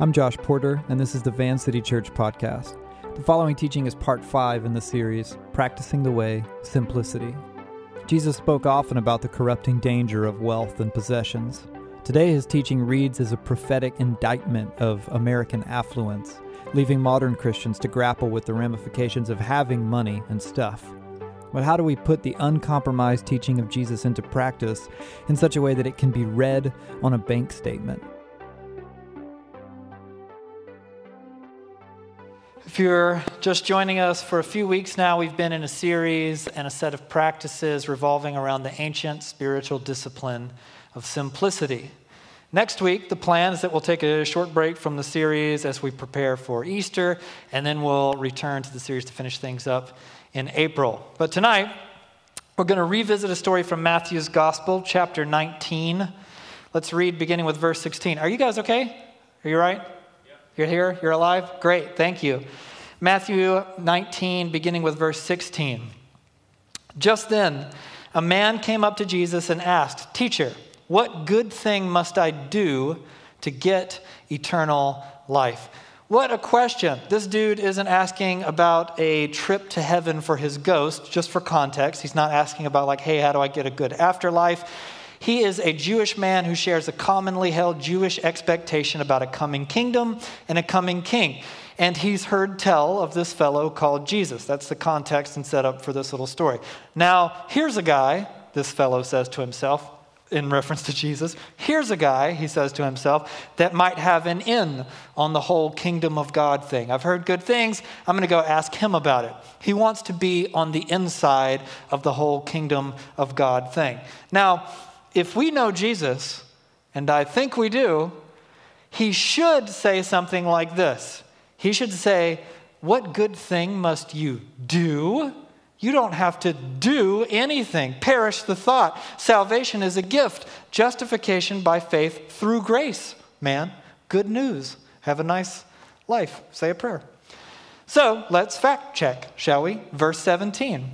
I'm Josh Porter, and this is the Vancity Church podcast. The following teaching is part 5 in the series, Practicing the Way, Simplicity. Jesus spoke often about the corrupting danger of wealth and possessions. Today his teaching reads as a prophetic indictment of American affluence, leaving modern Christians to grapple with the ramifications of having money and stuff. But how do we put the uncompromised teaching of Jesus into practice in such a way that it can be read on a bank statement? If you're just joining us, for a few weeks now, we've been in a series and a set of practices revolving around the ancient spiritual discipline of simplicity. Next week, the plan is that we'll take a short break from the series as we prepare for Easter, and then we'll return to the series to finish things up in April. But tonight, we're going to revisit a story from Matthew's Gospel, chapter 19. Let's read beginning with verse 16. Are you guys okay? Are you all right? You're here? You're alive? Great, thank you. Matthew 19, beginning with verse 16. Just then, a man came up to Jesus and asked, "Teacher, what good thing must I do to get eternal life?" What a question. This dude isn't asking about a trip to heaven for his ghost, just for context. He's not asking about like, hey, how do I get a good afterlife? He is a Jewish man who shares a commonly held Jewish expectation about a coming kingdom and a coming king. And he's heard tell of this fellow called Jesus. That's the context and setup for this little story. Now, here's a guy, this fellow says to himself, in reference to Jesus, here's a guy, he says to himself, that might have an in on the whole kingdom of God thing. I've heard good things. I'm going to go ask him about it. He wants to be on the inside of the whole kingdom of God thing. Now, if we know Jesus, and I think we do, he should say something like this. He should say, what good thing must you do? You don't have to do anything. Perish the thought. Salvation is a gift. Justification by faith through grace. Man, good news. Have a nice life. Say a prayer. So let's fact check, shall we? Verse 17.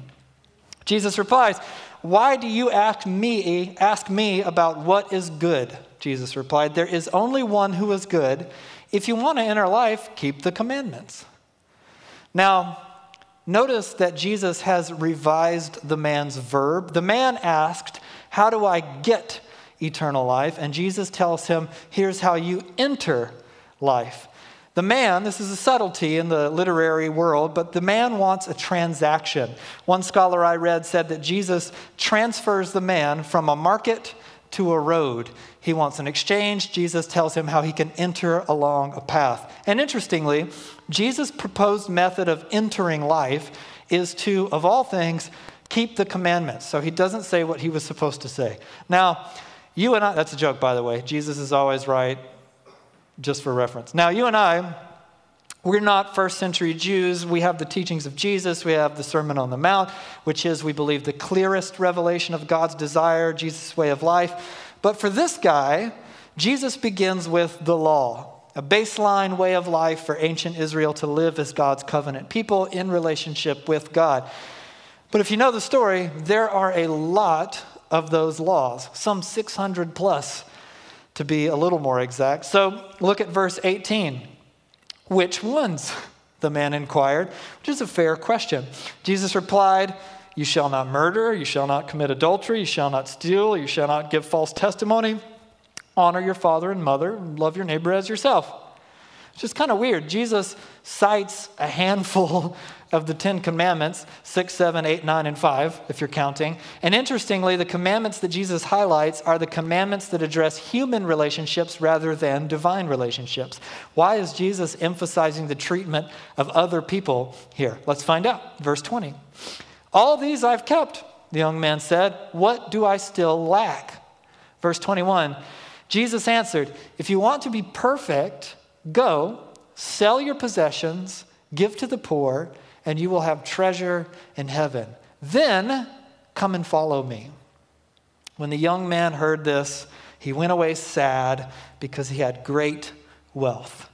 Jesus replies, "Why do you ask me about what is good?" Jesus replied, "There is only one who is good. If you want to enter life, keep the commandments." Now, notice that Jesus has revised the man's verb. The man asked, "How do I get eternal life?" And Jesus tells him, "Here's how you enter life." The man, this is a subtlety in the literary world, but the man wants a transaction. One scholar I read said that Jesus transfers the man from a market to a road. He wants an exchange. Jesus tells him how he can enter along a path. And interestingly, Jesus' proposed method of entering life is to, of all things, keep the commandments. So he doesn't say what he was supposed to say. Now, you and I, that's a joke, by the way. Jesus is always right. Just for reference. Now, you and I, we're not first century Jews. We have the teachings of Jesus. We have the Sermon on the Mount, which is, we believe, the clearest revelation of God's desire, Jesus' way of life. But for this guy, Jesus begins with the law, a baseline way of life for ancient Israel to live as God's covenant people in relationship with God. But if you know the story, there are a lot of those laws, some 600 plus, to be a little more exact. So look at verse 18. "Which ones?" the man inquired, which is a fair question. Jesus replied, "You shall not murder, you shall not commit adultery, you shall not steal, you shall not give false testimony, honor your father and mother, and love your neighbor as yourself." It's just kind of weird. Jesus cites a handful of the 10 commandments, 6, 7, 8, 9, and 5, if you're counting. And interestingly, the commandments that Jesus highlights are the commandments that address human relationships rather than divine relationships. Why is Jesus emphasizing the treatment of other people here? Let's find out. Verse 20. "All these I've kept," the young man said. "What do I still lack?" Verse 21. Jesus answered, "If you want to be perfect, go, sell your possessions, give to the poor, and you will have treasure in heaven. Then come and follow me." When the young man heard this, he went away sad because he had great wealth.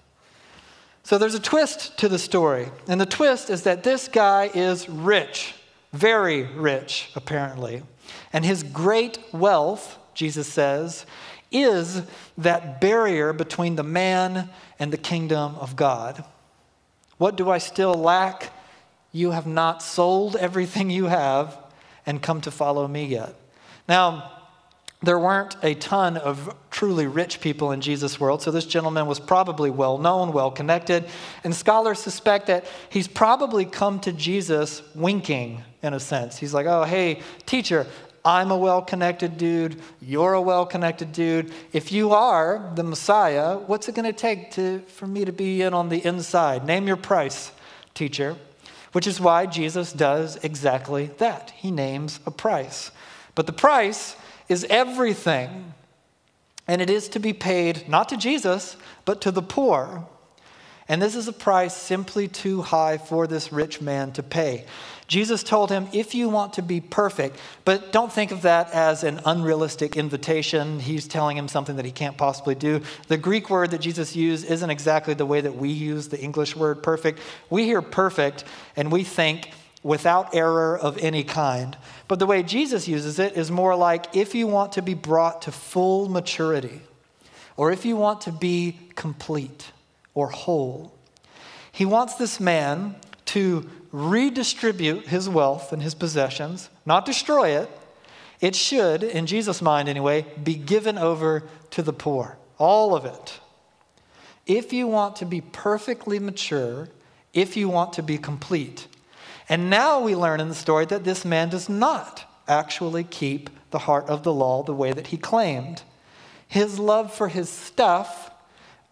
So there's a twist to the story. And the twist is that this guy is rich, very rich, apparently. And his great wealth Jesus says, is that barrier between the man and the kingdom of God. What do I still lack? You have not sold everything you have and come to follow me yet. Now, there weren't a ton of truly rich people in Jesus' world, so this gentleman was probably well-known, well-connected, and scholars suspect that he's probably come to Jesus winking, in a sense. He's like, oh, hey, teacher, I'm a well-connected dude. You're a well-connected dude. If you are the Messiah, what's it going to take for me to be in on the inside? Name your price, teacher, which is why Jesus does exactly that. He names a price. But the price is everything, and it is to be paid not to Jesus, but to the poor. And this is a price simply too high for this rich man to pay. Jesus told him, if you want to be perfect, but don't think of that as an unrealistic invitation. He's telling him something that he can't possibly do. The Greek word that Jesus used isn't exactly the way that we use the English word perfect. We hear perfect, and we think without error of any kind. But the way Jesus uses it is more like, if you want to be brought to full maturity, or if you want to be complete or whole. He wants this man to redistribute his wealth and his possessions, not destroy it. It should, in Jesus' mind anyway, be given over to the poor, all of it. If you want to be perfectly mature, if you want to be complete. And now we learn in the story that this man does not actually keep the heart of the law the way that he claimed. His love for his stuff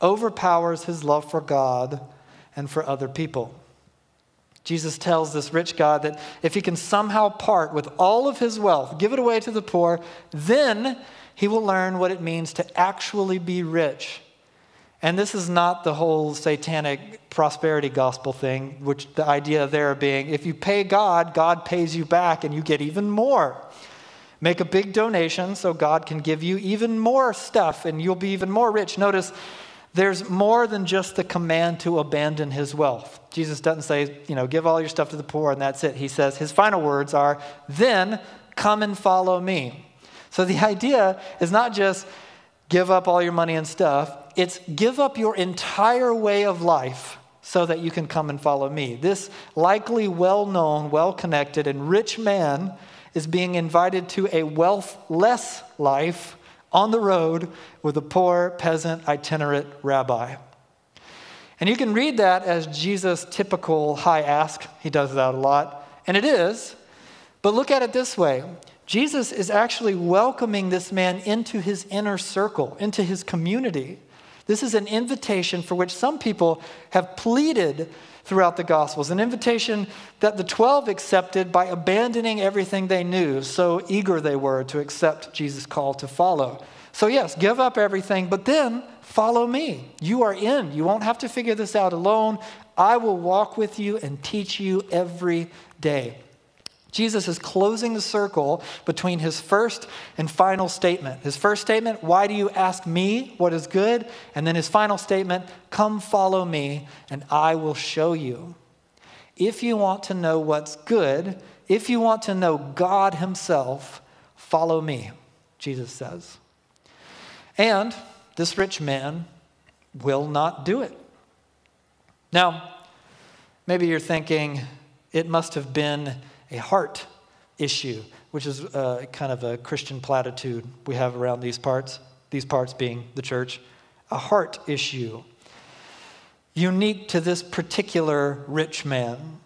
overpowers his love for God and for other people. Jesus tells this rich guy that if he can somehow part with all of his wealth, give it away to the poor, then he will learn what it means to actually be rich. And this is not the whole satanic prosperity gospel thing, which the idea there being, if you pay God, God pays you back and you get even more. Make a big donation so God can give you even more stuff and you'll be even more rich. Notice, there's more than just the command to abandon his wealth. Jesus doesn't say, you know, give all your stuff to the poor and that's it. He says, his final words are, then come and follow me. So the idea is not just give up all your money and stuff. It's give up your entire way of life so that you can come and follow me. This likely well-known, well-connected, and rich man is being invited to a wealth-less life on the road with a poor, peasant, itinerant rabbi. And you can read that as Jesus' typical high ask. He does that a lot, and it is. But look at it this way. Jesus is actually welcoming this man into his inner circle, into his community. This is an invitation for which some people have pleaded throughout the Gospels, an invitation that the 12 accepted by abandoning everything they knew, so eager they were to accept Jesus' call to follow. So yes, give up everything, but then follow me. You are in. You won't have to figure this out alone. I will walk with you and teach you every day. Jesus is closing the circle between his first and final statement. His first statement, why do you ask me what is good? And then his final statement, come follow me and I will show you. If you want to know what's good, if you want to know God himself, follow me, Jesus says. And this rich man will not do it. Now, maybe you're thinking it must have been a heart issue, which is kind of a Christian platitude we have around these parts being the church, a heart issue unique to this particular rich man.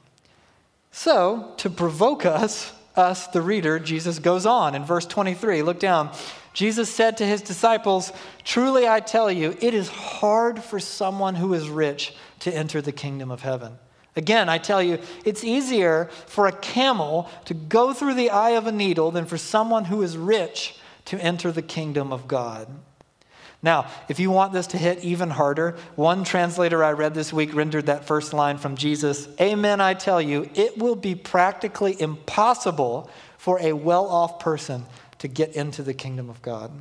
So to provoke us, the reader, Jesus goes on in verse 23, look down. Jesus said to his disciples, truly I tell you, it is hard for someone who is rich to enter the kingdom of heaven. Again, I tell you, it's easier for a camel to go through the eye of a needle than for someone who is rich to enter the kingdom of God. Now, if you want this to hit even harder, one translator I read this week rendered that first line from Jesus, amen, I tell you, it will be practically impossible for a well-off person to get into the kingdom of God.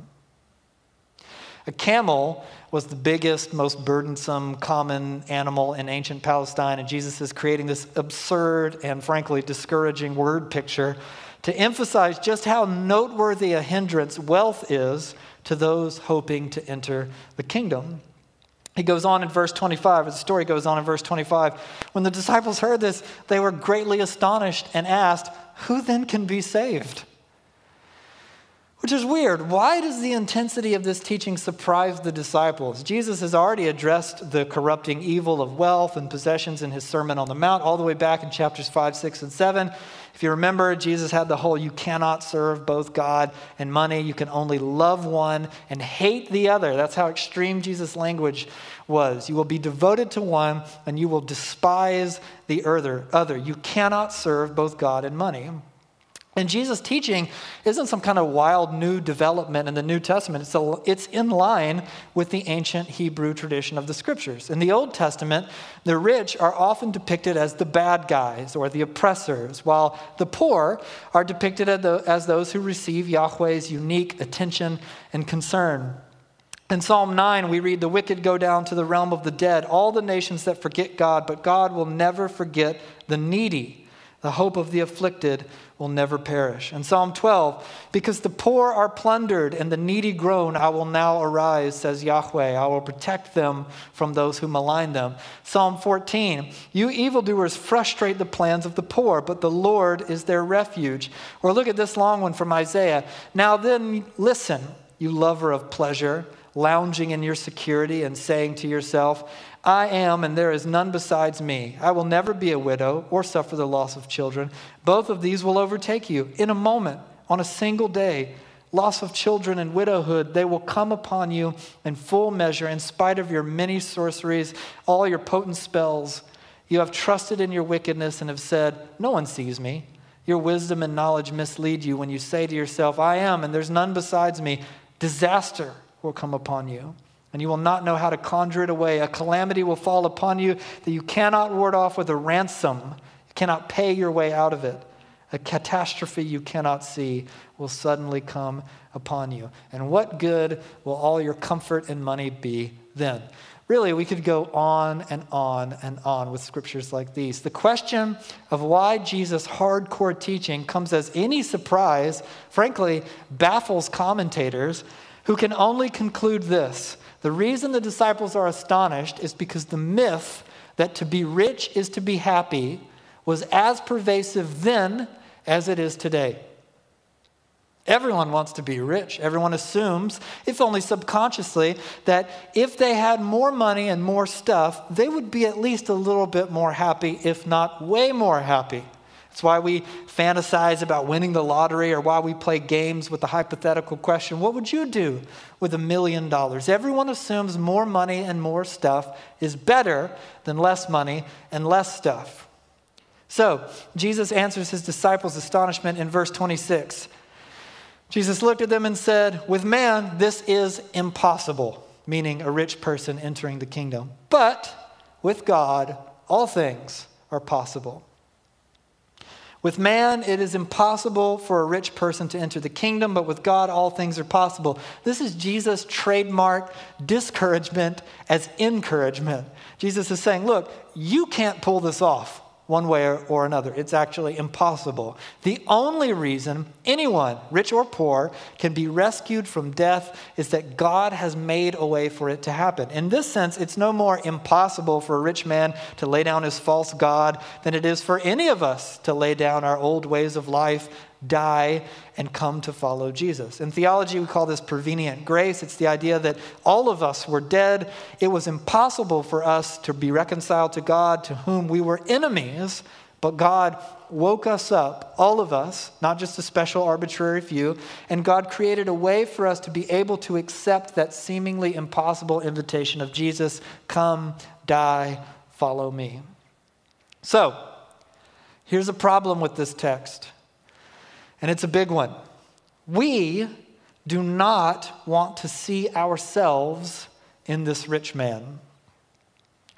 A camel was the biggest, most burdensome, common animal in ancient Palestine, and Jesus is creating this absurd and frankly discouraging word picture to emphasize just how noteworthy a hindrance wealth is to those hoping to enter the kingdom. He goes on in verse 25, as the story goes on in verse 25, when the disciples heard this, they were greatly astonished and asked, "Who then can be saved?" Which is weird. Why does the intensity of this teaching surprise the disciples? Jesus has already addressed the corrupting evil of wealth and possessions in his Sermon on the Mount, all the way back in chapters 5, 6, and 7. If you remember, Jesus had the whole, you cannot serve both God and money. You can only love one and hate the other. That's how extreme Jesus' language was. You will be devoted to one and you will despise the other. You cannot serve both God and money. And Jesus' teaching isn't some kind of wild new development in the New Testament. It's in line with the ancient Hebrew tradition of the Scriptures. In the Old Testament, the rich are often depicted as the bad guys or the oppressors, while the poor are depicted as those who receive Yahweh's unique attention and concern. In Psalm 9, we read, "The wicked go down to the realm of the dead, all the nations that forget God, but God will never forget the needy. The hope of the afflicted will never perish." And Psalm 12, "Because the poor are plundered and the needy groan, I will now arise, says Yahweh. I will protect them from those who malign them." Psalm 14, "You evildoers frustrate the plans of the poor, but the Lord is their refuge." Or look at this long one from Isaiah, "Now then listen, you lover of pleasure, lounging in your security and saying to yourself, I am, and there is none besides me. I will never be a widow or suffer the loss of children. Both of these will overtake you in a moment, on a single day. Loss of children and widowhood, they will come upon you in full measure in spite of your many sorceries, all your potent spells. You have trusted in your wickedness and have said, no one sees me. Your wisdom and knowledge mislead you when you say to yourself, I am, and there's none besides me. Disaster will come upon you, and you will not know how to conjure it away. A calamity will fall upon you that you cannot ward off with a ransom. You cannot pay your way out of it. A catastrophe you cannot see will suddenly come upon you. And what good will all your comfort and money be then?" Really, we could go on and on and on with scriptures like these. The question of why Jesus' hardcore teaching comes as any surprise, frankly, baffles commentators who can only conclude this. The reason the disciples are astonished is because the myth that to be rich is to be happy was as pervasive then as it is today. Everyone wants to be rich. Everyone assumes, if only subconsciously, that if they had more money and more stuff, they would be at least a little bit more happy, if not way more happy. It's why we fantasize about winning the lottery, or why we play games with the hypothetical question, what would you do with $1 million? Everyone assumes more money and more stuff is better than less money and less stuff. So Jesus answers his disciples' astonishment in verse 26. Jesus looked at them and said, "With man, this is impossible," meaning a rich person entering the kingdom. "But with God, all things are possible." With man, it is impossible for a rich person to enter the kingdom, but with God, all things are possible. This is Jesus' trademark discouragement as encouragement. Jesus is saying, look, you can't pull this off one way or another. It's actually impossible. The only reason anyone, rich or poor, can be rescued from death is that God has made a way for it to happen. In this sense, it's no more impossible for a rich man to lay down his false god than it is for any of us to lay down our old ways of life, die, and come to follow Jesus. In theology, we call this prevenient grace. It's the idea that all of us were dead. It was impossible for us to be reconciled to God, to whom we were enemies, but God woke us up, all of us, not just a special arbitrary few, and God created a way for us to be able to accept that seemingly impossible invitation of Jesus, come, die, follow me. So, here's a problem with this text. And it's a big one. We do not want to see ourselves in this rich man.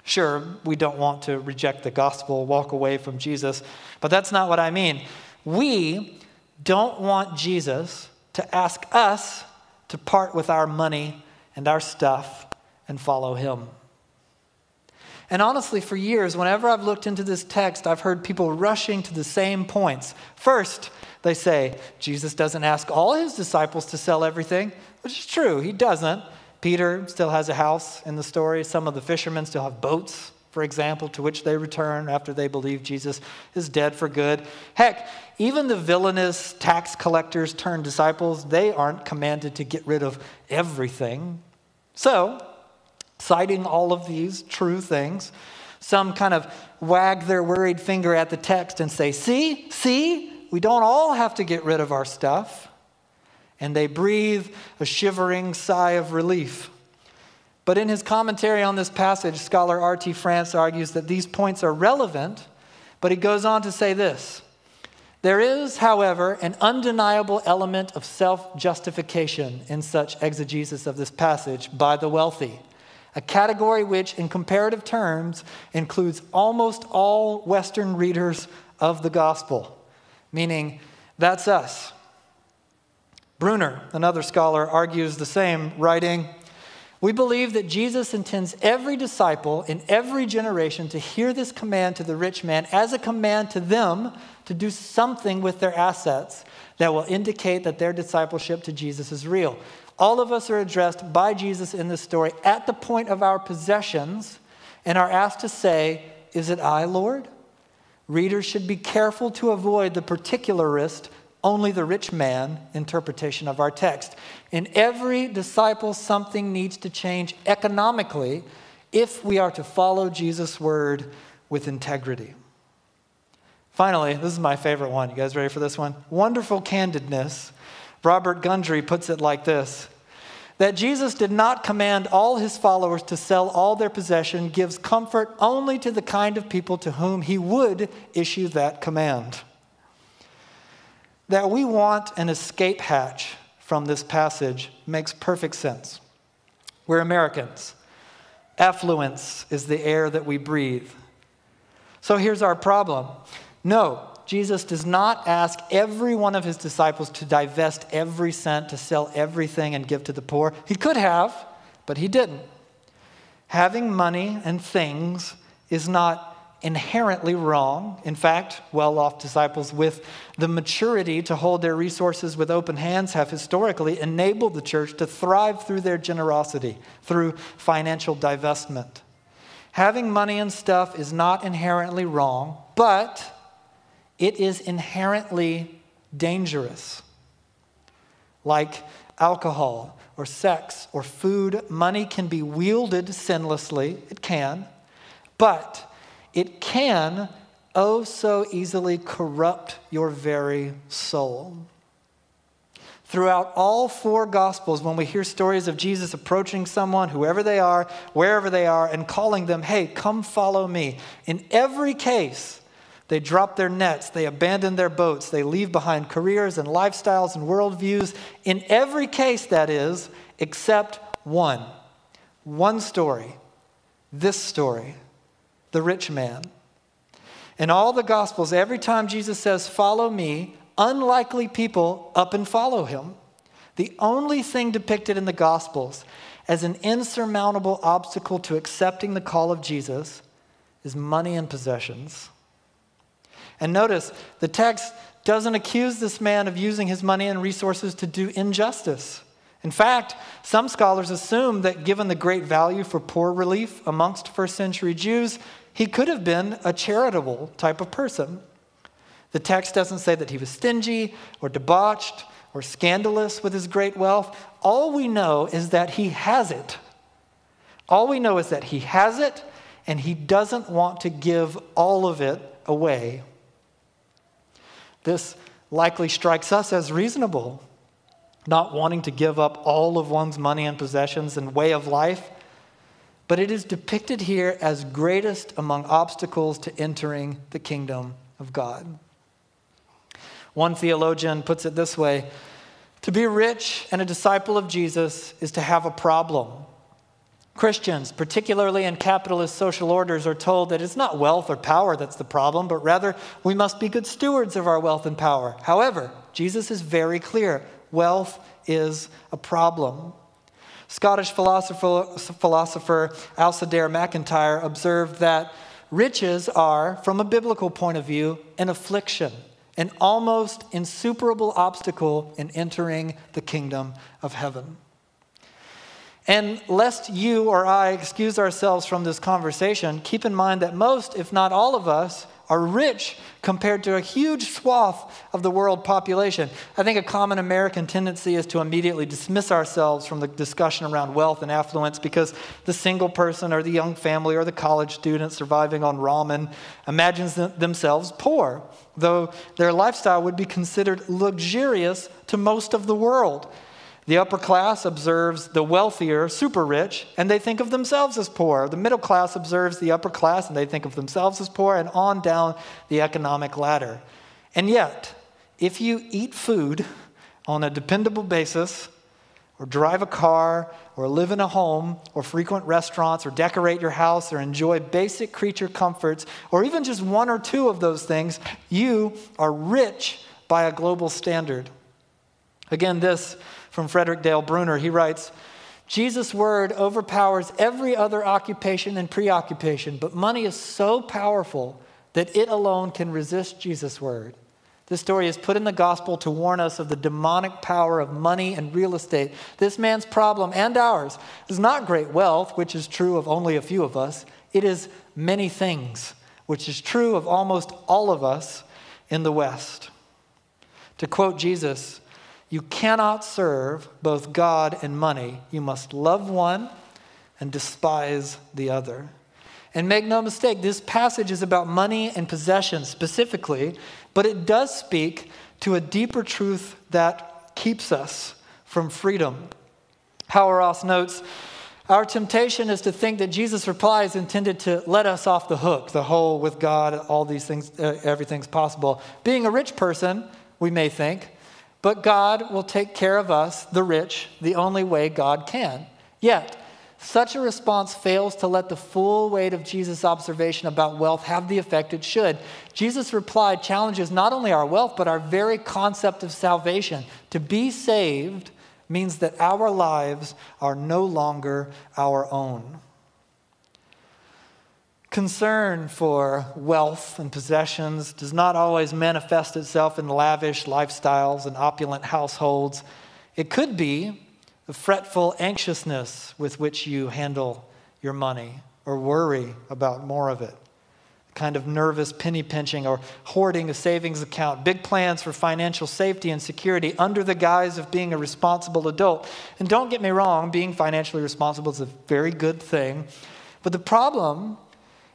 Sure, we don't want to reject the gospel, walk away from Jesus, but that's not what I mean. We don't want Jesus to ask us to part with our money and our stuff and follow him. And honestly, for years, whenever I've looked into this text, I've heard people rushing to the same points. First, they say, Jesus doesn't ask all his disciples to sell everything, which is true. He doesn't. Peter still has a house in the story. Some of the fishermen still have boats, for example, to which they return after they believe Jesus is dead for good. Heck, even the villainous tax collectors turned disciples, they aren't commanded to get rid of everything. So, citing all of these true things, some kind of wag their worried finger at the text and say, see, we don't all have to get rid of our stuff. And they breathe a shivering sigh of relief. But in his commentary on this passage, scholar R.T. France argues that these points are relevant, but he goes on to say this: there is, however, an undeniable element of self-justification in such exegesis of this passage by the wealthy, a category which, in comparative terms, includes almost all Western readers of the gospel, meaning that's us. Bruner, another scholar, argues the same, writing, "We believe that Jesus intends every disciple in every generation to hear this command to the rich man as a command to them to do something with their assets that will indicate that their discipleship to Jesus is real. All of us are addressed by Jesus in this story at the point of our possessions and are asked to say, 'Is it I, Lord?' Readers should be careful to avoid the particularist, only the rich man interpretation of our text. In every disciple, something needs to change economically if we are to follow Jesus' word with integrity." Finally, this is my favorite one. You guys ready for this one? Wonderful candidness. Robert Gundry puts it like this: that Jesus did not command all his followers to sell all their possession gives comfort only to the kind of people to whom he would issue that command. That we want an escape hatch from this passage makes perfect sense. We're Americans. Affluence is the air that we breathe. So here's our problem. No, Jesus does not ask every one of his disciples to divest every cent, to sell everything and give to the poor. He could have, but he didn't. Having money and things is not inherently wrong. In fact, well-off disciples with the maturity to hold their resources with open hands have historically enabled the church to thrive through their generosity, through financial divestment. Having money and stuff is not inherently wrong, but it is inherently dangerous. Like alcohol or sex or food, money can be wielded sinlessly. It can, but it can oh so easily corrupt your very soul. Throughout all four Gospels, when we hear stories of Jesus approaching someone, whoever they are, wherever they are, and calling them, "Hey, come follow me," in every case, they drop their nets, they abandon their boats, they leave behind careers and lifestyles and worldviews. In every case, that is, except one. One story. This story. The rich man. In all the Gospels, every time Jesus says, "Follow me," unlikely people up and follow him. The only thing depicted in the Gospels as an insurmountable obstacle to accepting the call of Jesus is money and possessions. And notice, the text doesn't accuse this man of using his money and resources to do injustice. In fact, some scholars assume that given the great value for poor relief amongst first century Jews, he could have been a charitable type of person. The text doesn't say that he was stingy or debauched or scandalous with his great wealth. All we know is that he has it. All we know is that he has it, and he doesn't want to give all of it away. This likely strikes us as reasonable. Not wanting to give up all of one's money and possessions and way of life, but it is depicted here as greatest among obstacles to entering the kingdom of God. One theologian puts it this way: to be rich and a disciple of Jesus is to have a problem. Christians, particularly in capitalist social orders, are told that it's not wealth or power that's the problem, but rather we must be good stewards of our wealth and power. However, Jesus is very clear. Wealth is a problem. Scottish philosopher Alasdair MacIntyre observed that riches are, from a biblical point of view, an affliction, an almost insuperable obstacle in entering the kingdom of heaven. And lest you or I excuse ourselves from this conversation, keep in mind that most, if not all of us, are rich compared to a huge swath of the world population. I think a common American tendency is to immediately dismiss ourselves from the discussion around wealth and affluence because the single person or the young family or the college student surviving on ramen imagines themselves poor, though their lifestyle would be considered luxurious to most of the world. The upper class observes the wealthier, super rich, and they think of themselves as poor. The middle class observes the upper class, and they think of themselves as poor, and on down the economic ladder. And yet, if you eat food on a dependable basis, or drive a car, or live in a home, or frequent restaurants, or decorate your house, or enjoy basic creature comforts, or even just one or two of those things, you are rich by a global standard. Again, this from Frederick Dale Bruner. He writes, Jesus' word overpowers every other occupation and preoccupation, but money is so powerful that it alone can resist Jesus' word. This story is put in the gospel to warn us of the demonic power of money and real estate. This man's problem and ours is not great wealth, which is true of only a few of us. It is many things, which is true of almost all of us in the West. To quote Jesus, you cannot serve both God and money. You must love one and despise the other. And make no mistake, this passage is about money and possessions specifically, but it does speak to a deeper truth that keeps us from freedom. Howard Ross notes, our temptation is to think that Jesus' reply is intended to let us off the hook, the whole with God, all these things, everything's possible. Being a rich person, we may think, but God will take care of us, the rich, the only way God can. Yet, such a response fails to let the full weight of Jesus' observation about wealth have the effect it should. Jesus' reply challenges not only our wealth, but our very concept of salvation. To be saved means that our lives are no longer our own. Concern for wealth and possessions does not always manifest itself in lavish lifestyles and opulent households. It could be the fretful anxiousness with which you handle your money or worry about more of it, a kind of nervous penny pinching or hoarding a savings account, big plans for financial safety and security under the guise of being a responsible adult. And don't get me wrong, being financially responsible is a very good thing, but the problem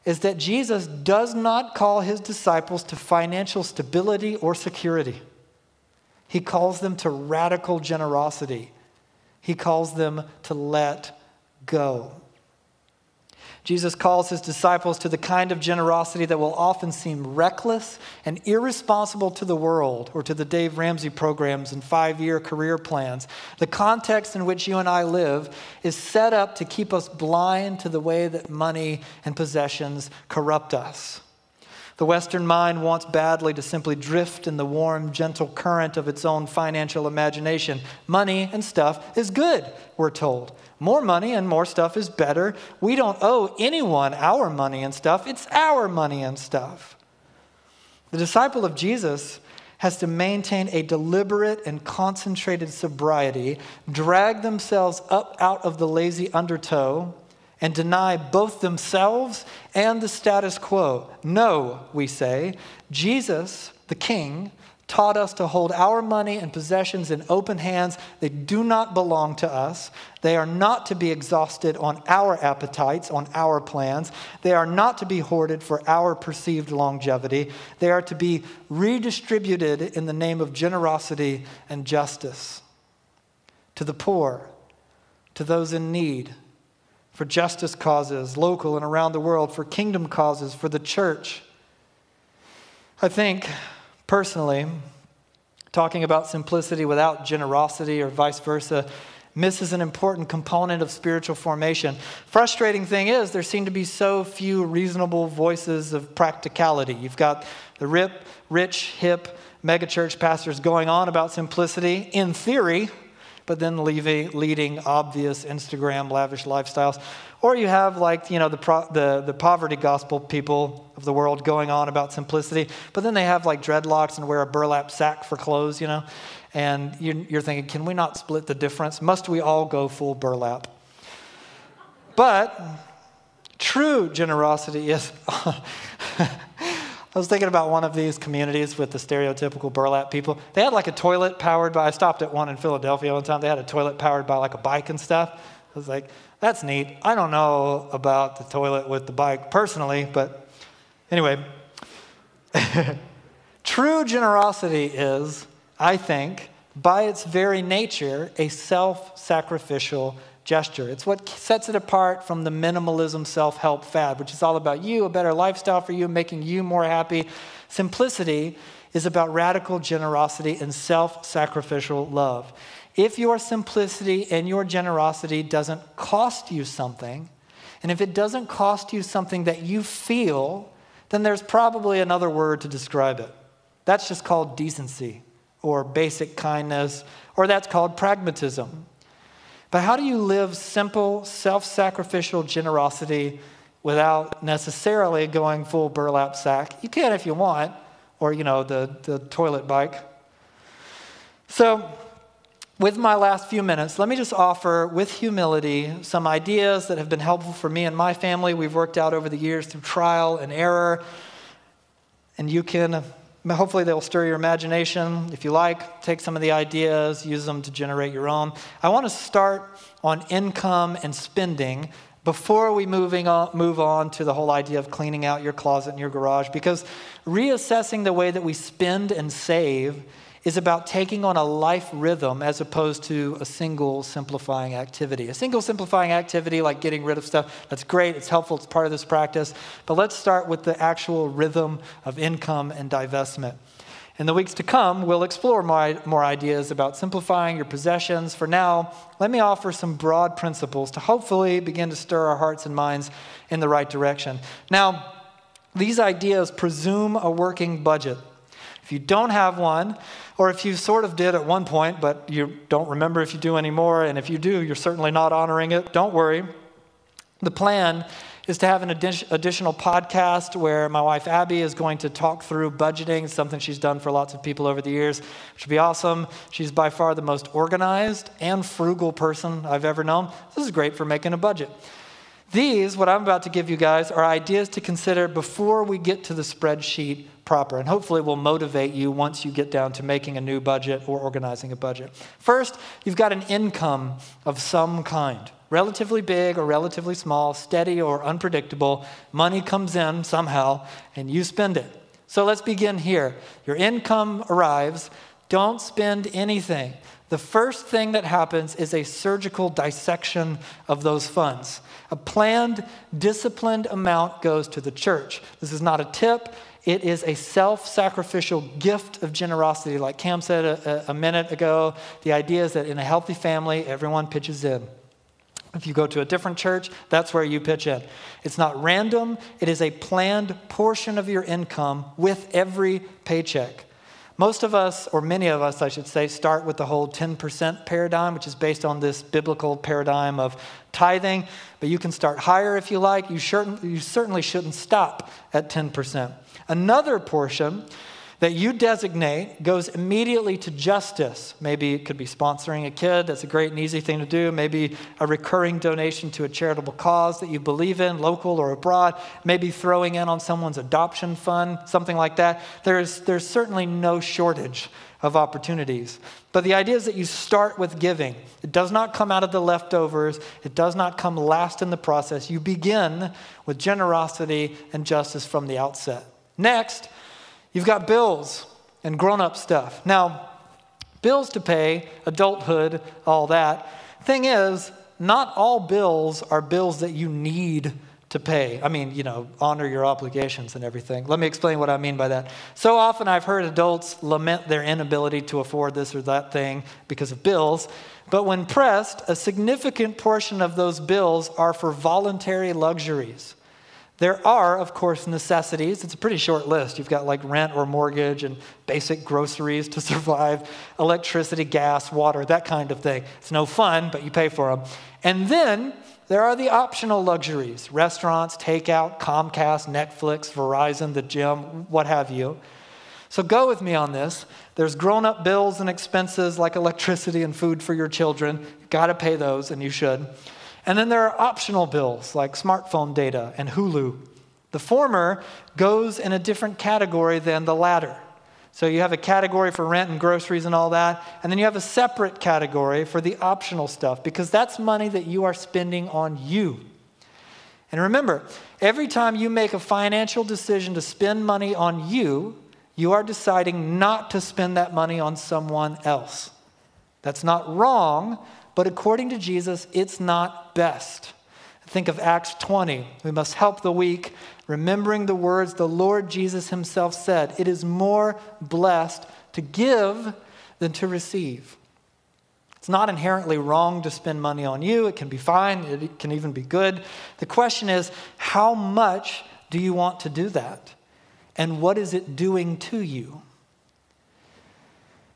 is that Jesus does not call his disciples to financial stability or security. He calls them to radical generosity. He calls them to let go. Jesus calls his disciples to the kind of generosity that will often seem reckless and irresponsible to the world or to the Dave Ramsey programs and five-year career plans. The context in which you and I live is set up to keep us blind to the way that money and possessions corrupt us. The Western mind wants badly to simply drift in the warm, gentle current of its own financial imagination. Money and stuff is good, we're told. More money and more stuff is better. We don't owe anyone our money and stuff. It's our money and stuff. The disciple of Jesus has to maintain a deliberate and concentrated sobriety, drag themselves up out of the lazy undertow, and deny both themselves and the status quo. No, we say, Jesus, the King, taught us to hold our money and possessions in open hands. They do not belong to us. They are not to be exhausted on our appetites, on our plans. They are not to be hoarded for our perceived longevity. They are to be redistributed in the name of generosity and justice. To the poor, to those in need, for justice causes, local and around the world, for kingdom causes, for the church. I think, personally, talking about simplicity without generosity or vice versa misses an important component of spiritual formation. Frustrating thing is, there seem to be so few reasonable voices of practicality. You've got the rich, hip megachurch pastors going on about simplicity in theory, but then leading obvious Instagram lavish lifestyles. Or you have like, you know, the poverty gospel people of the world going on about simplicity, but then they have like dreadlocks and wear a burlap sack for clothes, you know. And you're thinking, can we not split the difference? Must we all go full burlap? But true generosity is... I was thinking about one of these communities with the stereotypical burlap people. They had like a toilet powered by, I stopped at one in Philadelphia one time, they had a toilet powered by like a bike and stuff. I was like, that's neat. I don't know about the toilet with the bike personally, but anyway. True generosity is, I think, by its very nature, a self-sacrificial gesture. It's what sets it apart from the minimalism self-help fad, which is all about you, a better lifestyle for you, making you more happy. Simplicity is about radical generosity and self-sacrificial love. If your simplicity and your generosity doesn't cost you something, and if it doesn't cost you something that you feel, then there's probably another word to describe it. That's just called decency or basic kindness, or that's called pragmatism. But how do you live simple, self-sacrificial generosity without necessarily going full burlap sack? You can if you want, or, you know, the toilet bike. So with my last few minutes, let me just offer with humility some ideas that have been helpful for me and my family. We've worked out over the years through trial and error, and you can... hopefully they'll stir your imagination. If you like, take some of the ideas, use them to generate your own. I want to start on income and spending before we move on to the whole idea of cleaning out your closet and your garage, because reassessing the way that we spend and save is about taking on a life rhythm as opposed to a single simplifying activity. A single simplifying activity like getting rid of stuff, that's great, it's helpful, it's part of this practice, but let's start with the actual rhythm of income and divestment. In the weeks to come, we'll explore more ideas about simplifying your possessions. For now, let me offer some broad principles to hopefully begin to stir our hearts and minds in the right direction. Now, these ideas presume a working budget. If you don't have one, or if you sort of did at one point, but you don't remember if you do anymore, and if you do, you're certainly not honoring it, don't worry. The plan is to have an additional podcast where my wife Abby is going to talk through budgeting, something she's done for lots of people over the years, which would be awesome. She's by far the most organized and frugal person I've ever known. This is great for making a budget. These, what I'm about to give you guys, are ideas to consider before we get to the spreadsheet proper, and hopefully will motivate you once you get down to making a new budget or organizing a budget. First, you've got an income of some kind, relatively big or relatively small, steady or unpredictable. Money comes in somehow, and you spend it. So let's begin here. Your income arrives. Don't spend anything. The first thing that happens is a surgical dissection of those funds. A planned, disciplined amount goes to the church. This is not a tip. It is a self-sacrificial gift of generosity. Like Cam said a minute ago, the idea is that in a healthy family, everyone pitches in. If you go to a different church, that's where you pitch in. It's not random. It is a planned portion of your income with every paycheck. Most of us, or many of us, I should say, start with the whole 10% paradigm, which is based on this biblical paradigm of tithing. But you can start higher if you like. You certainly shouldn't stop at 10%. Another portion that you designate goes immediately to justice. Maybe it could be sponsoring a kid. That's a great and easy thing to do. Maybe a recurring donation to a charitable cause that you believe in, local or abroad. Maybe throwing in on someone's adoption fund, something like that. There's certainly no shortage of opportunities. But the idea is that you start with giving. It does not come out of the leftovers. It does not come last in the process. You begin with generosity and justice from the outset. Next, you've got bills and grown-up stuff. Now, bills to pay, adulthood, all that. Thing is, not all bills are bills that you need to pay. I mean, you know, honor your obligations and everything. Let me explain what I mean by that. So often I've heard adults lament their inability to afford this or that thing because of bills. But when pressed, a significant portion of those bills are for voluntary luxuries. There are, of course, necessities. It's a pretty short list. You've got like rent or mortgage and basic groceries to survive, electricity, gas, water, that kind of thing. It's no fun, but you pay for them. And then there are the optional luxuries, restaurants, takeout, Comcast, Netflix, Verizon, the gym, what have you. So go with me on this. There's grown-up bills and expenses like electricity and food for your children. You've got to pay those, and you should. And then there are optional bills like smartphone data and Hulu. The former goes in a different category than the latter. So you have a category for rent and groceries and all that, and then you have a separate category for the optional stuff, because that's money that you are spending on you. And remember, every time you make a financial decision to spend money on you, you are deciding not to spend that money on someone else. That's not wrong, but according to Jesus, it's not best. Think of Acts 20. We must help the weak, remembering the words the Lord Jesus himself said, "It is more blessed to give than to receive." It's not inherently wrong to spend money on you. It can be fine. It can even be good. The question is, how much do you want to do that? And what is it doing to you?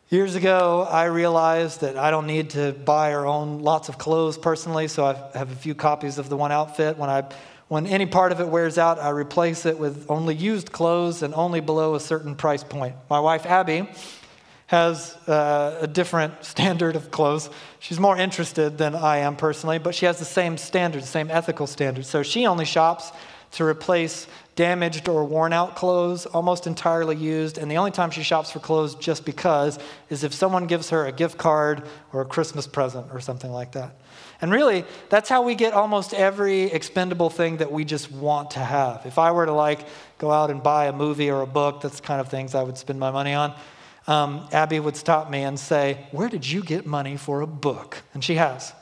Years ago, I realized that I don't need to buy or own lots of clothes personally, so I have a few copies of the one outfit. When any part of it wears out, I replace it with only used clothes and only below a certain price point. My wife, Abby, has a different standard of clothes. She's more interested than I am personally, but she has the same standard, the same ethical standard. So she only shops to replace damaged or worn out clothes, almost entirely used. And the only time she shops for clothes just because is if someone gives her a gift card or a Christmas present or something like that. And really, that's how we get almost every expendable thing that we just want to have. If I were to like go out and buy a movie or a book, that's the kind of things I would spend my money on. Abby would stop me and say, "Where did you get money for a book?" And she has.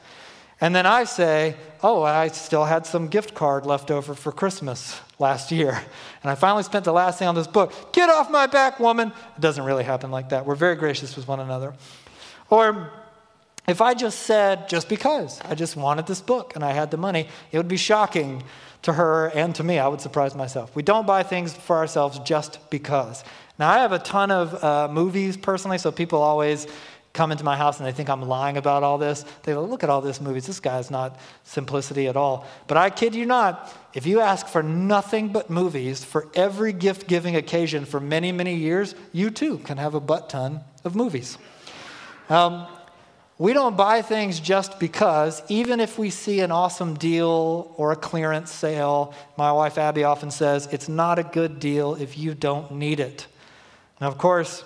And then I say, "Oh, I still had some gift card left over for Christmas last year. And I finally spent the last thing on this book. Get off my back, woman." It doesn't really happen like that. We're very gracious with one another. Or if I just said, just because I just wanted this book and I had the money, it would be shocking to her and to me. I would surprise myself. We don't buy things for ourselves just because. Now, I have a ton of movies personally, so people always come into my house and they think I'm lying about all this. They go, "Look at all this movies. This guy's not simplicity at all." But I kid you not, if you ask for nothing but movies for every gift-giving occasion for many, many years, you too can have a butt-ton of movies. We don't buy things just because, even if we see an awesome deal or a clearance sale. My wife, Abby, often says, "It's not a good deal if you don't need it." Now, of course,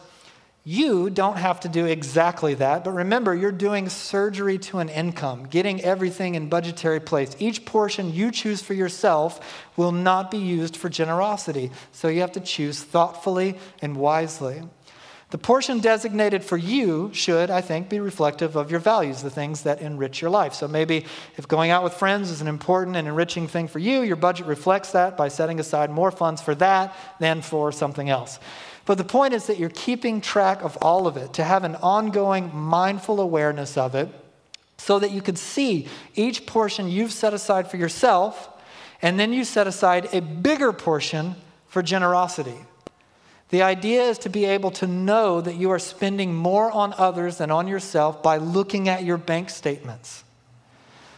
you don't have to do exactly that, but remember, you're doing surgery to an income, getting everything in budgetary place. Each portion you choose for yourself will not be used for generosity, so you have to choose thoughtfully and wisely. The portion designated for you should, I think, be reflective of your values, the things that enrich your life. So maybe if going out with friends is an important and enriching thing for you, your budget reflects that by setting aside more funds for that than for something else. But the point is that you're keeping track of all of it, to have an ongoing mindful awareness of it so that you could see each portion you've set aside for yourself, and then you set aside a bigger portion for generosity. The idea is to be able to know that you are spending more on others than on yourself by looking at your bank statements.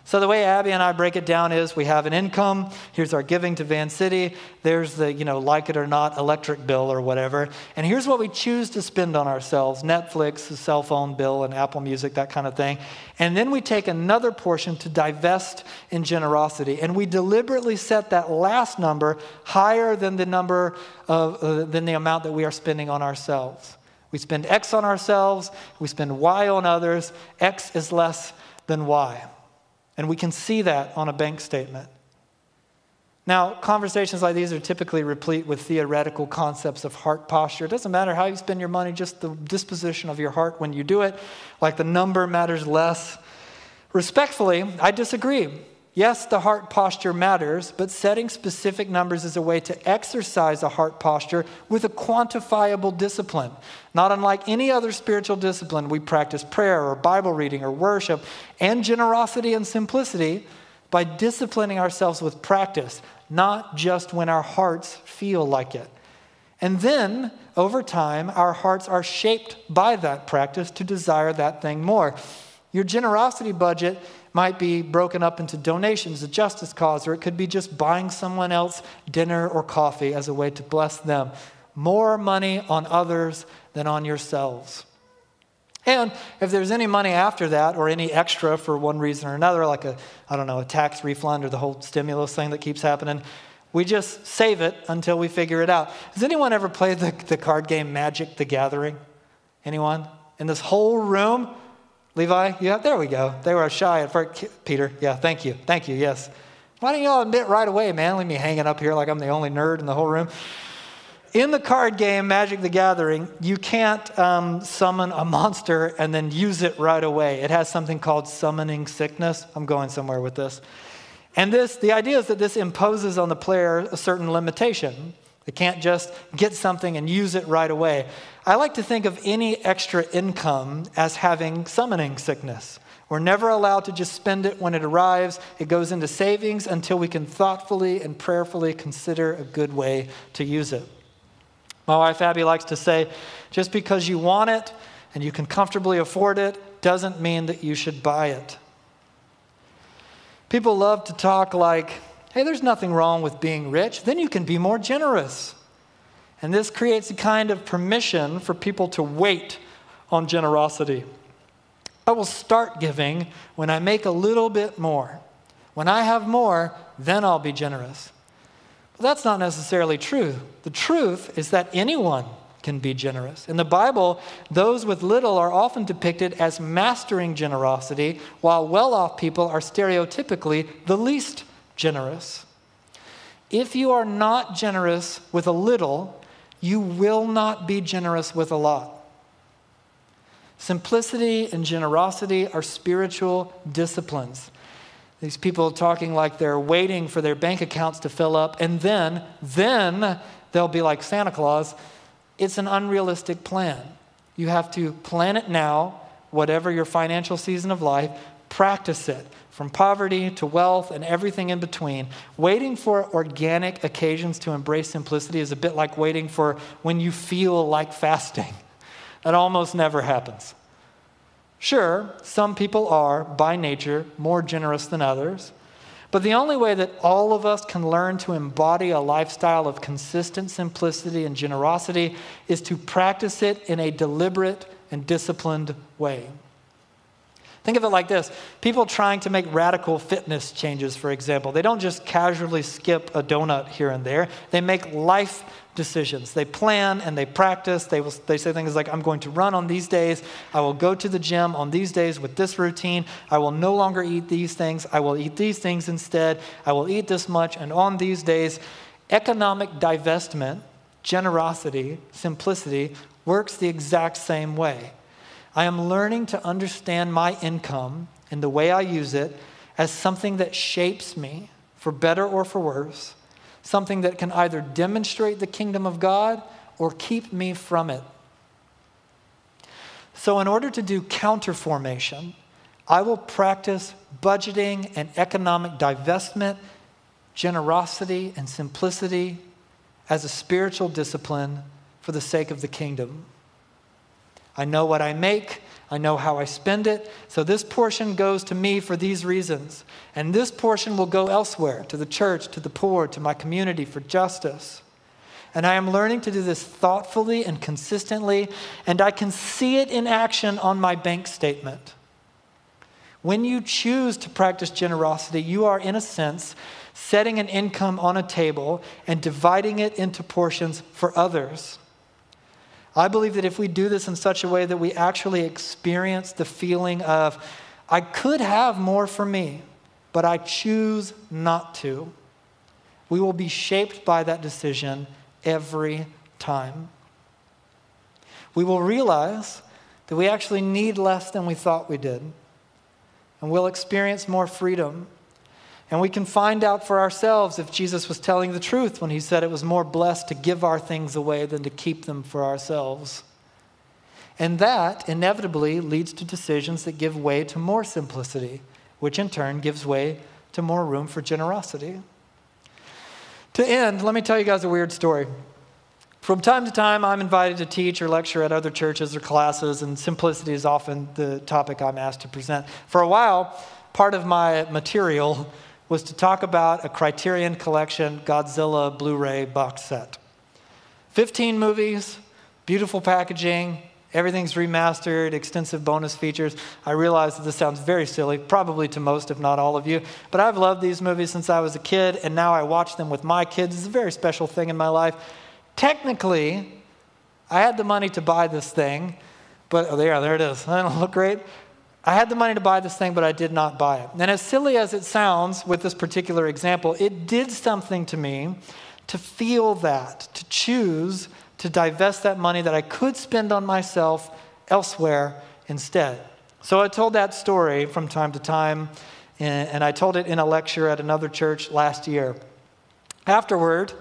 So the way Abby and I break it down is we have an income. Here's our giving to Vancity. There's the, like it or not, electric bill or whatever. And here's what we choose to spend on ourselves: Netflix, the cell phone bill, and Apple Music, that kind of thing. And then we take another portion to divest in generosity. And we deliberately set that last number higher than the number of, than the amount that we are spending on ourselves. We spend X on ourselves. We spend Y on others. X is less than Y. And we can see that on a bank statement. Now, conversations like these are typically replete with theoretical concepts of heart posture. It doesn't matter how you spend your money, just the disposition of your heart when you do it. Like the number matters less. Respectfully, I disagree. Yes, the heart posture matters, but setting specific numbers is a way to exercise a heart posture with a quantifiable discipline. Not unlike any other spiritual discipline, we practice prayer or Bible reading or worship and generosity and simplicity by disciplining ourselves with practice, not just when our hearts feel like it. And then, over time, our hearts are shaped by that practice to desire that thing more. Your generosity budget might be broken up into donations, a justice cause, or it could be just buying someone else dinner or coffee as a way to bless them. More money on others than on yourselves. And if there's any money after that or any extra for one reason or another, like a tax refund or the whole stimulus thing that keeps happening, we just save it until we figure it out. Has anyone ever played the card game Magic the Gathering? Anyone? In this whole room? Levi? Yeah, there we go. They were shy at first. Peter, yeah, thank you. Thank you, yes. Why don't you all admit right away, man? Leave me hanging up here like I'm the only nerd in the whole room. In the card game Magic the Gathering, you can't summon a monster and then use it right away. It has something called summoning sickness. I'm going somewhere with this. And the idea is that this imposes on the player a certain limitation. They can't just get something and use it right away. I like to think of any extra income as having summoning sickness. We're never allowed to just spend it when it arrives. It goes into savings until we can thoughtfully and prayerfully consider a good way to use it. My wife, Abby, likes to say, just because you want it and you can comfortably afford it doesn't mean that you should buy it. People love to talk like, hey, there's nothing wrong with being rich. Then you can be more generous. And this creates a kind of permission for people to wait on generosity. I will start giving when I make a little bit more. When I have more, then I'll be generous. But that's not necessarily true. The truth is that anyone can be generous. In the Bible, those with little are often depicted as mastering generosity, while well-off people are stereotypically the least generous. If you are not generous with a little, you will not be generous with a lot. Simplicity and generosity are spiritual disciplines. These people talking like they're waiting for their bank accounts to fill up, and then they'll be like Santa Claus. It's an unrealistic plan. You have to plan it now, whatever your financial season of life, practice it, from poverty to wealth and everything in between. Waiting for organic occasions to embrace simplicity is a bit like waiting for when you feel like fasting. That almost never happens. Sure, some people are, by nature, more generous than others, but the only way that all of us can learn to embody a lifestyle of consistent simplicity and generosity is to practice it in a deliberate and disciplined way. Think of it like this. People trying to make radical fitness changes, for example, they don't just casually skip a donut here and there. They make life decisions. They plan and they practice. They say things like, I'm going to run on these days. I will go to the gym on these days with this routine. I will no longer eat these things. I will eat these things instead. I will eat this much. And on these days, economic divestment, generosity, simplicity works the exact same way. I am learning to understand my income and the way I use it as something that shapes me, for better or for worse, something that can either demonstrate the kingdom of God or keep me from it. So in order to do counterformation, I will practice budgeting and economic divestment, generosity and simplicity as a spiritual discipline for the sake of the kingdom. I know what I make. I know how I spend it. So this portion goes to me for these reasons. And this portion will go elsewhere, to the church, to the poor, to my community, for justice. And I am learning to do this thoughtfully and consistently, and I can see it in action on my bank statement. When you choose to practice generosity, you are, in a sense, setting an income on a table and dividing it into portions for others. I believe that if we do this in such a way that we actually experience the feeling of, I could have more for me, but I choose not to, we will be shaped by that decision every time. We will realize that we actually need less than we thought we did, and we'll experience more freedom. And we can find out for ourselves if Jesus was telling the truth when he said it was more blessed to give our things away than to keep them for ourselves. And that inevitably leads to decisions that give way to more simplicity, which in turn gives way to more room for generosity. To end, let me tell you guys a weird story. From time to time, I'm invited to teach or lecture at other churches or classes, and simplicity is often the topic I'm asked to present. For a while, part of my material was to talk about a Criterion Collection Godzilla Blu-ray box set. 15 movies, beautiful packaging, everything's remastered, extensive bonus features. I realize that this sounds very silly, probably to most, if not all of you, but I've loved these movies since I was a kid, and now I watch them with my kids. It's a very special thing in my life. Technically, I had the money to buy this thing, but oh, there it is. I don't look great. I had the money to buy this thing, but I did not buy it. And as silly as it sounds with this particular example, it did something to me to feel that, to choose to divest that money that I could spend on myself elsewhere instead. So I told that story from time to time, and I told it in a lecture at another church last year. Afterward,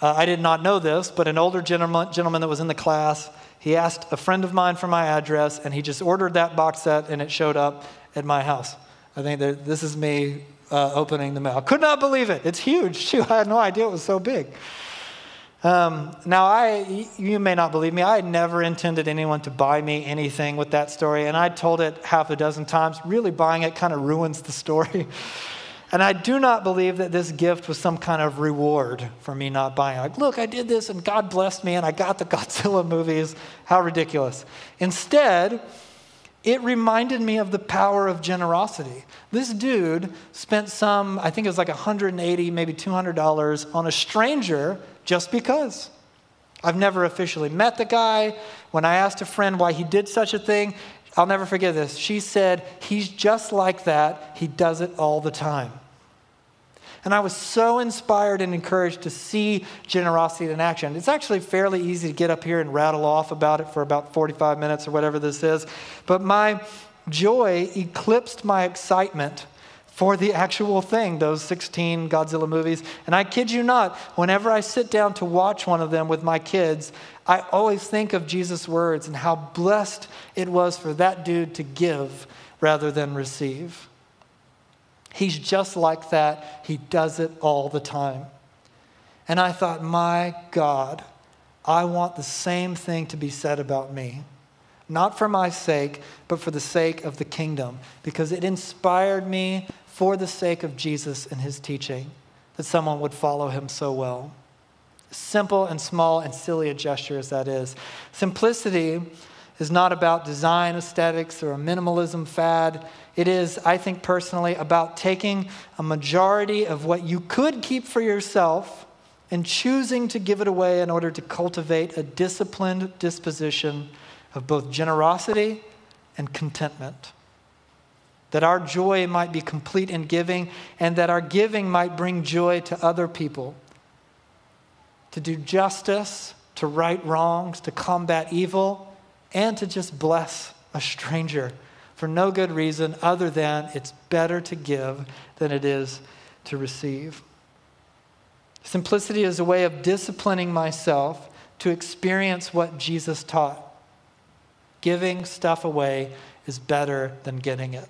I did not know this, but an older gentleman that was in the class, he asked a friend of mine for my address, and he just ordered that box set, and it showed up at my house. I think that this is me opening the mail. I could not believe it. It's huge, too. I had no idea it was so big. Now, you may not believe me. I never intended anyone to buy me anything with that story, and I told it half a dozen times. Really buying it kind of ruins the story. And I do not believe that this gift was some kind of reward for me not buying. Like, look, I did this, and God blessed me, and I got the Godzilla movies. How ridiculous. Instead, it reminded me of the power of generosity. This dude spent some, I think it was like $180, maybe $200 on a stranger just because. I've never officially met the guy. When I asked a friend why he did such a thing, I'll never forget this. She said, he's just like that. He does it all the time. And I was so inspired and encouraged to see generosity in action. It's actually fairly easy to get up here and rattle off about it for about 45 minutes or whatever this is. But my joy eclipsed my excitement for the actual thing, those 16 Godzilla movies. And I kid you not, whenever I sit down to watch one of them with my kids, I always think of Jesus' words and how blessed it was for that dude to give rather than receive. He's just like that. He does it all the time. And I thought, my God, I want the same thing to be said about me. Not for my sake, but for the sake of the kingdom. Because it inspired me for the sake of Jesus and his teaching that someone would follow him so well. Simple and small and silly a gesture as that is. Simplicity is not about design aesthetics or a minimalism fad. It is, I think personally, about taking a majority of what you could keep for yourself and choosing to give it away in order to cultivate a disciplined disposition of both generosity and contentment. That our joy might be complete in giving, and that our giving might bring joy to other people. To do justice, to right wrongs, to combat evil, and to just bless a stranger for no good reason other than it's better to give than it is to receive. Simplicity is a way of disciplining myself to experience what Jesus taught. Giving stuff away is better than getting it.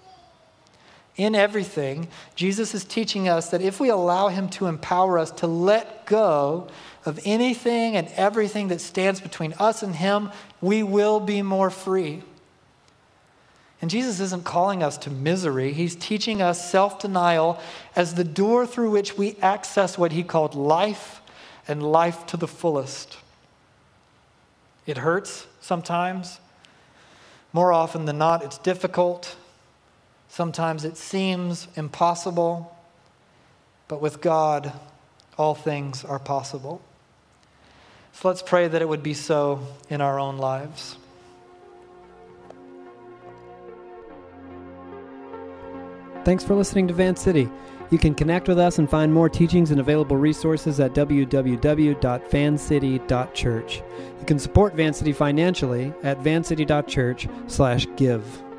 In everything, Jesus is teaching us that if we allow him to empower us to let go of anything and everything that stands between us and him, we will be more free. And Jesus isn't calling us to misery. He's teaching us self-denial as the door through which we access what he called life and life to the fullest. It hurts sometimes. More often than not, it's difficult. Sometimes it seems impossible, but with God, all things are possible. So let's pray that it would be so in our own lives. Thanks for listening to Vancity. You can connect with us and find more teachings and available resources at www.vancity.church. You can support Vancity financially at vancity.church/give.